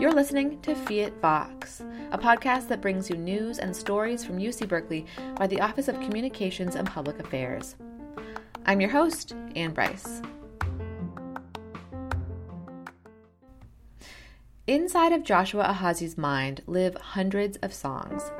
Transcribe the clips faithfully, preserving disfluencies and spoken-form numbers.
You're listening to Fiat Vox, a podcast that brings you news and stories from U C Berkeley by the Office of Communications and Public Affairs. I'm your host, Anne Bryce. Inside of Joshua Ahazi's mind live hundreds of songs.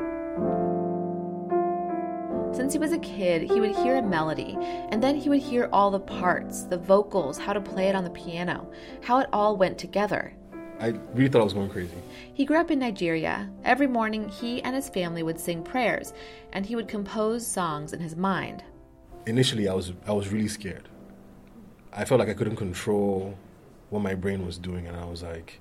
Since he was a kid, he would hear a melody, and then he would hear all the parts, the vocals, how to play it on the piano, how it all went together. I really thought I was going crazy. He grew up in Nigeria. Every morning, he and his family would sing prayers, and he would compose songs in his mind. Initially, I was I was really scared. I felt like I couldn't control what my brain was doing, and I was like,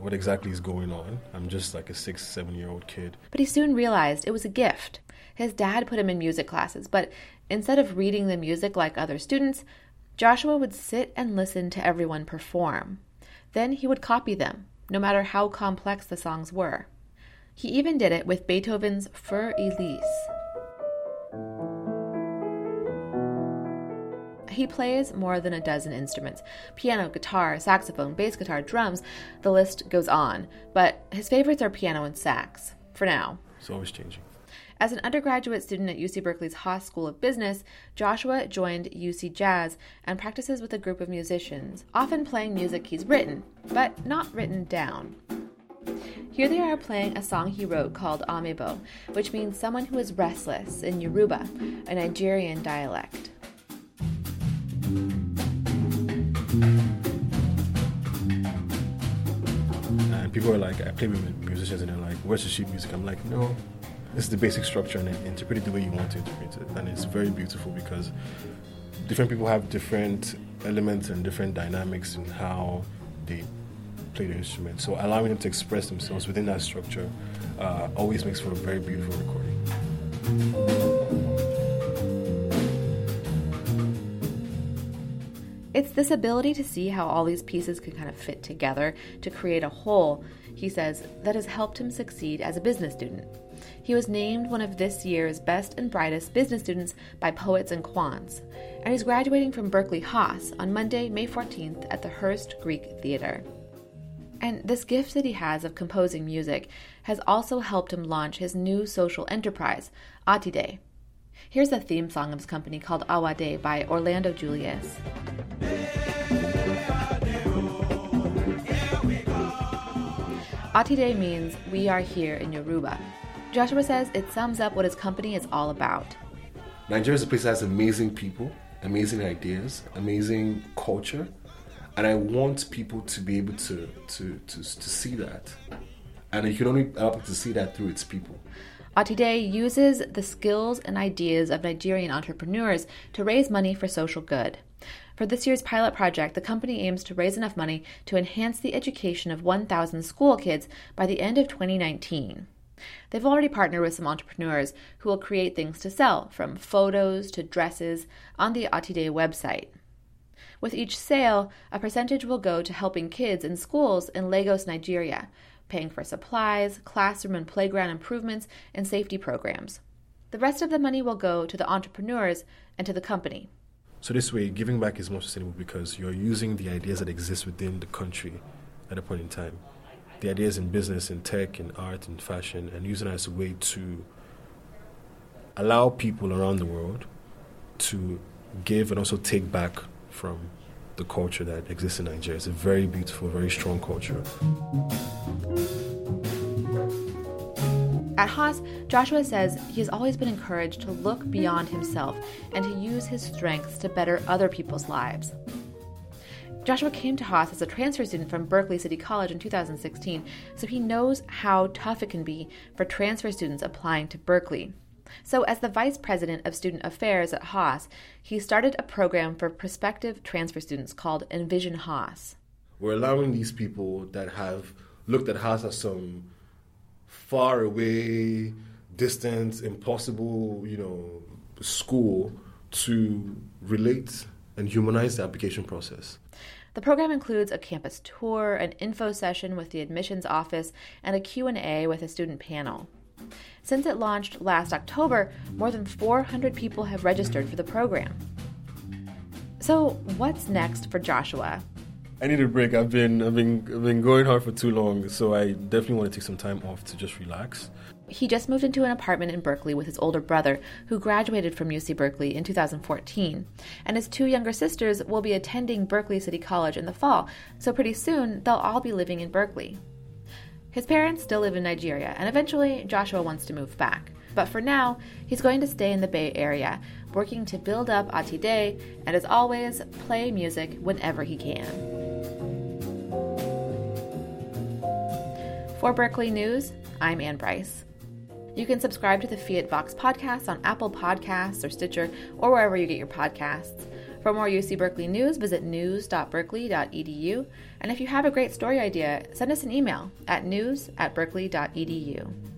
what exactly is going on? I'm just like a six, seven-year-old kid. But he soon realized it was a gift. His dad put him in music classes, but instead of reading the music like other students, Joshua would sit and listen to everyone perform. Then he would copy them, no matter how complex the songs were. He even did it with Beethoven's Für Elise. He plays more than a dozen instruments: piano, guitar, saxophone, bass guitar, drums, the list goes on. But his favorites are piano and sax, for now. It's always changing. As an undergraduate student at U C Berkeley's Haas School of Business, Joshua joined U C Jazz and practices with a group of musicians, often playing music he's written, but not written down. Here they are playing a song he wrote called Amibo, which means someone who is restless in Yoruba, a Nigerian dialect. And people are like, I play with musicians and they're like, where's the sheet music? I'm like, no. It's the basic structure, and interpret it the way you want to interpret it. And it's very beautiful because different people have different elements and different dynamics in how they play the instrument. So allowing them to express themselves within that structure uh, always makes for a very beautiful recording. It's this ability to see how all these pieces can kind of fit together to create a whole, he says, that has helped him succeed as a business student. He was named one of this year's best and brightest business students by Poets and Quants, and he's graduating from Berkeley Haas on Monday, May fourteenth at the Hearst Greek Theater. And this gift that he has of composing music has also helped him launch his new social enterprise, Atide. Here's a theme song of his company called Awade by Orlando Julius. Atide means we are here in Yoruba. Joshua says it sums up what his company is all about. Nigeria is a place that has amazing people, amazing ideas, amazing culture, and I want people to be able to to to, to see that. And you can only help to see that through its people. Atide uses the skills and ideas of Nigerian entrepreneurs to raise money for social good. For this year's pilot project, the company aims to raise enough money to enhance the education of one thousand school kids by the end of twenty nineteen. They've already partnered with some entrepreneurs who will create things to sell, from photos to dresses, on the Atide website. With each sale, a percentage will go to helping kids in schools in Lagos, Nigeria, paying for supplies, classroom and playground improvements, and safety programs. The rest of the money will go to the entrepreneurs and to the company. So this way, giving back is more sustainable because you're using the ideas that exist within the country at a point in time. The ideas in business, in tech, in art, in fashion, and using it as a way to allow people around the world to give and also take back from the culture that exists in Nigeria. It's a very beautiful, very strong culture. At Haas, Joshua says he has always been encouraged to look beyond himself and to use his strengths to better other people's lives. Joshua came to Haas as a transfer student from Berkeley City College in two thousand sixteen, so he knows how tough it can be for transfer students applying to Berkeley. So as the vice president of student affairs at Haas, he started a program for prospective transfer students called Envision Haas. We're allowing these people that have looked at Haas as some far away, distant, impossible, you know, school to relate and humanize the application process. The program includes a campus tour, an info session with the admissions office, and a Q and A with a student panel. Since it launched last October, more than four hundred people have registered for the program. So what's next for Joshua? I need a break. I've been I've been I've been going hard for too long, so I definitely want to take some time off to just relax. He just moved into an apartment in Berkeley with his older brother, who graduated from U C Berkeley in two thousand fourteen. And his two younger sisters will be attending Berkeley City College in the fall, so pretty soon they'll all be living in Berkeley. His parents still live in Nigeria, and eventually Joshua wants to move back. But for now, he's going to stay in the Bay Area, working to build up Atide, and as always, play music whenever he can. For Berkeley News, I'm Ann Bryce. You can subscribe to the Fiat Vox podcast on Apple Podcasts or Stitcher or wherever you get your podcasts. For more U C Berkeley news, visit news dot berkeley dot e d u. And if you have a great story idea, send us an email at news at berkeley dot e d u.